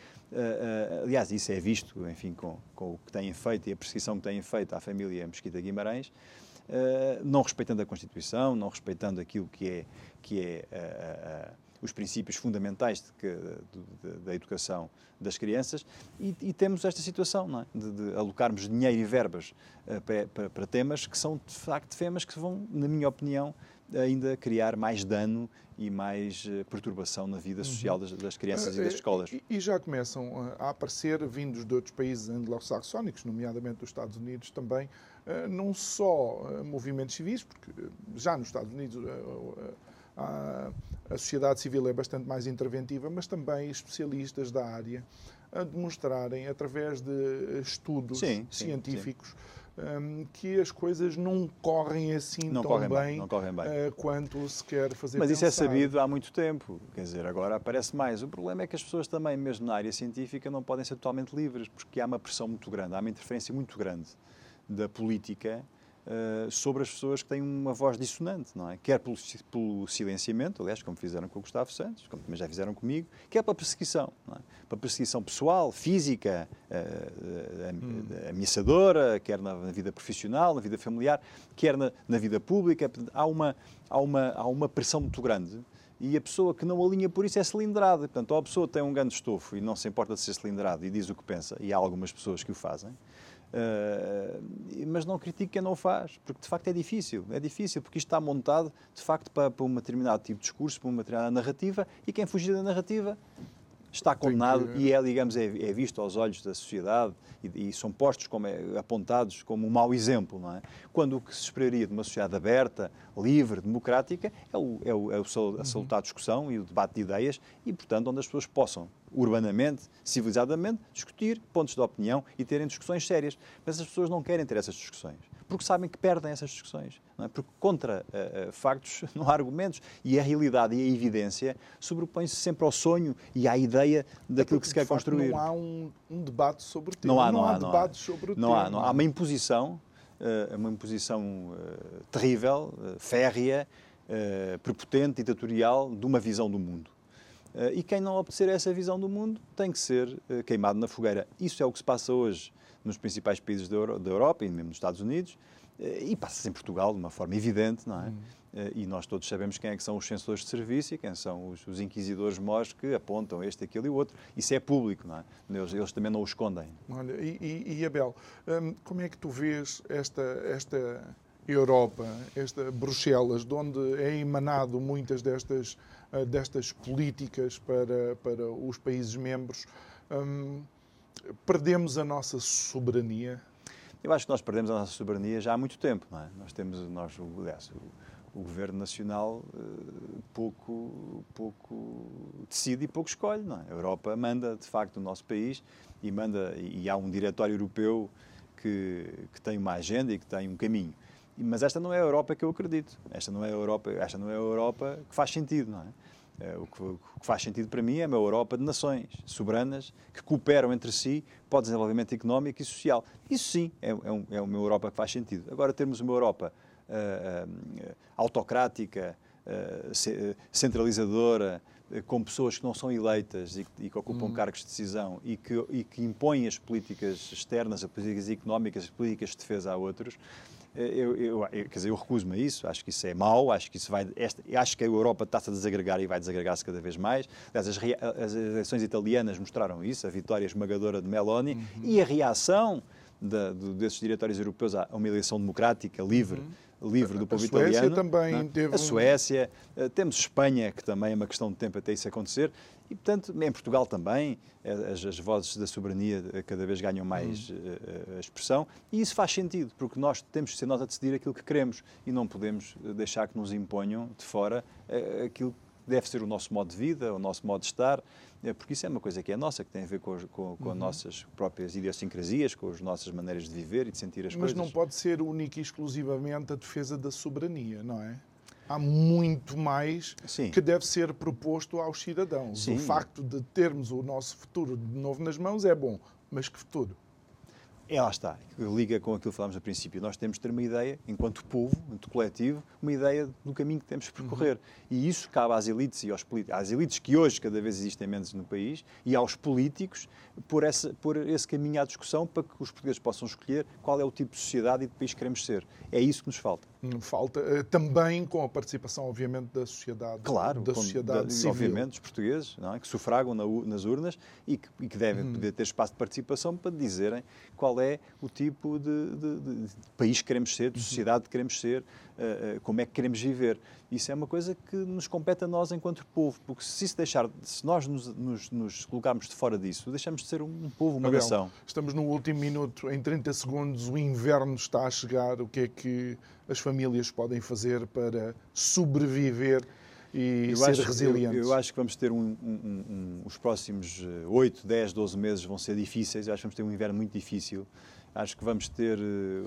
uh, aliás, isso é visto, enfim, com, com o que têm feito e a perseguição que têm feito à família Mesquita Guimarães, uh, não respeitando a Constituição, não respeitando aquilo que é, que é uh, uh, os princípios fundamentais de que, de, de, da educação das crianças, e, e temos esta situação, não é? de, de alocarmos dinheiro e verbas uh, para, para, para temas que são, de facto, temas que vão, na minha opinião, ainda criar mais dano e mais uh, perturbação na vida social das, das crianças uh, e das escolas. E, e já começam a aparecer, vindos de outros países anglo-saxónicos, nomeadamente dos Estados Unidos também, uh, não só uh, movimentos civis, porque uh, já nos Estados Unidos... Uh, uh, A, a sociedade civil é bastante mais interventiva, mas também especialistas da área a demonstrarem, através de estudos sim, científicos, sim, sim. Um, que as coisas não correm assim não tão correm bem, bem, não correm bem. Uh, quanto se quer fazer Mas pensar. Isso é sabido há muito tempo. Quer dizer, agora aparece mais. O problema é que as pessoas também, mesmo na área científica, não podem ser totalmente livres, porque há uma pressão muito grande, há uma interferência muito grande da política uh, sobre as pessoas que têm uma voz dissonante, não é? Quer pelo, pelo silenciamento, aliás, como fizeram com o Gustavo Santos, como também já fizeram comigo, quer pela perseguição, não é? Para perseguição pessoal, física, uh, uh, ameaçadora, quer na, na vida profissional, na vida familiar, quer na, na vida pública. Há uma, há, uma, há uma pressão muito grande. E a pessoa que não alinha por isso é cilindrada. Portanto, ou a pessoa tem um grande estofo e não se importa de ser cilindrada e diz o que pensa, e há algumas pessoas que o fazem, uh, mas não critica quem não o faz, porque de facto é difícil, é difícil, porque isto está montado de facto para, para um determinado tipo de discurso, para uma determinada narrativa, e quem fugir da narrativa está condenado que... e é, digamos, é, é visto aos olhos da sociedade e, e são postos, como é, apontados como um mau exemplo, não é? Quando o que se esperaria de uma sociedade aberta, livre, democrática, é, o, é, o, é o, a salutar a discussão e o debate de ideias e, portanto, onde as pessoas possam, urbanamente, civilizadamente, discutir pontos de opinião e terem discussões sérias. Mas as pessoas não querem ter essas discussões, porque sabem que perdem essas discussões, não é? Porque contra uh, uh, factos não há argumentos, e a realidade e a evidência sobrepõe-se sempre ao sonho e à ideia daquilo é que se quer construir. Não há um, um debate sobre o tema. Não há, não, não há, há debate não há. sobre o não tema. Há, não há. Há uma imposição, uh, uma imposição uh, terrível, uh, férrea, uh, prepotente, ditatorial, de uma visão do mundo. Uh, e quem não obedecer a essa visão do mundo tem que ser uh, queimado na fogueira. Isso é o que se passa hoje nos principais países da Euro- da Europa e mesmo nos Estados Unidos, uh, e passa-se em Portugal de uma forma evidente, não é? Uhum. Uh, e nós todos sabemos quem é que são os censores de serviço e quem são os, os inquisidores mós que apontam este, aquilo e o outro. Isso é público, não é? Eles, eles também não o escondem. Olha, e, e, e Abel, um, como é que tu vês esta... esta... Europa, esta Bruxelas, de onde é emanado muitas destas, destas políticas para, para os países membros, hum, perdemos a nossa soberania? Eu acho que nós perdemos a nossa soberania já há muito tempo, não é? Nós temos, nós, o, aliás, o, o Governo Nacional pouco, pouco decide e pouco escolhe, não é? A Europa manda, de facto, o nosso país e, manda, e há um diretório europeu que, que tem uma agenda e que tem um caminho. Mas esta não é a Europa que eu acredito. Esta não é a Europa, esta não é a Europa que faz sentido, não é? O que, o que faz sentido para mim é uma Europa de nações soberanas que cooperam entre si para o desenvolvimento económico e social. Isso sim é, é, um, é uma Europa que faz sentido. Agora termos uma Europa uh, uh, autocrática, uh, centralizadora, uh, com pessoas que não são eleitas e, e que ocupam hum. cargos de decisão e que, e que impõem as políticas externas, as políticas económicas, as políticas de defesa a outros... Eu, eu, eu, quer dizer, eu recuso-me a isso, acho que isso é mau, acho que, isso vai, esta, acho que a Europa está-se a desagregar e vai desagregar-se cada vez mais. As, as, as eleições italianas mostraram isso, a vitória esmagadora de Meloni uhum. e a reação da, do, desses diretórios europeus a uma eleição democrática, livre, uhum. livre do povo italiano. A Suécia também teve... A Suécia, temos Espanha, que também é uma questão de tempo até isso acontecer. E, portanto, em Portugal também, as, as vozes da soberania cada vez ganham mais uhum. uh, uh, expressão, e isso faz sentido, porque nós temos de ser nós a decidir aquilo que queremos e não podemos deixar que nos imponham de fora uh, aquilo que deve ser o nosso modo de vida, o nosso modo de estar, uh, porque isso é uma coisa que é nossa, que tem a ver com, com, com uhum. as nossas próprias idiosincrasias, com as nossas maneiras de viver e de sentir as Mas coisas. Mas não pode ser única e exclusivamente a defesa da soberania, não é? Há muito mais Sim. que deve ser proposto aos cidadãos. Sim. O facto de termos o nosso futuro de novo nas mãos é bom, mas que futuro? É, lá está. Liga com aquilo que falámos no princípio. Nós temos de ter uma ideia, enquanto povo, enquanto coletivo, uma ideia do caminho que temos de percorrer. Uhum. E isso cabe às elites e aos políticos. Às elites que hoje cada vez existem menos no país e aos políticos por esse, por esse caminho à discussão para que os portugueses possam escolher qual é o tipo de sociedade e de país que queremos ser. É isso que nos falta. Falta também com a participação, obviamente, da sociedade, claro, da sociedade da, civil. Obviamente, os portugueses, não é? Que sufragam na, nas urnas e que, e que devem hum. poder ter espaço de participação para dizerem qual é o tipo de, de, de, de país que queremos ser, de sociedade que queremos ser, uh, uh, como é que queremos viver. Isso é uma coisa que nos compete a nós enquanto povo, porque se isso deixar, se nós nos, nos, nos colocarmos de fora disso, deixamos de ser um povo, uma Abel, nação. Estamos no último minuto, em trinta segundos, o inverno está a chegar, o que é que as famílias podem fazer para sobreviver e eu ser acho, resilientes? Eu, eu acho que vamos ter um, um, um, um, os próximos oito, dez, doze meses vão ser difíceis, eu acho que vamos ter um inverno muito difícil, acho que vamos ter,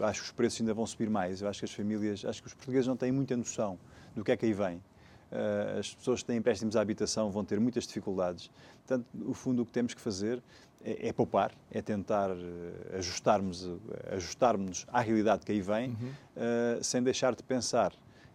acho que os preços ainda vão subir mais, eu acho que as famílias, acho que os portugueses não têm muita noção do que é que aí vem. As pessoas que têm empréstimos à habitação vão ter muitas dificuldades. Portanto, no fundo, o que temos que fazer é, é poupar, é tentar ajustarmos, ajustarmos à realidade que aí vem, uhum. uh, sem deixar de pensar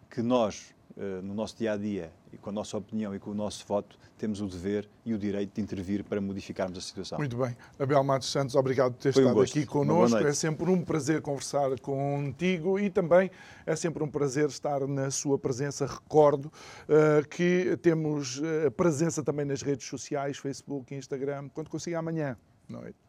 que nós, uh, no nosso dia-a-dia, e com a nossa opinião e com o nosso voto, temos o dever e o direito de intervir para modificarmos a situação. Muito bem. Abel Matos Santos, obrigado por ter Foi estado um aqui connosco. É sempre um prazer conversar contigo e também é sempre um prazer estar na sua presença. Recordo uh, que temos uh, presença também nas redes sociais, Facebook, Instagram, quando consiga amanhã. Noite.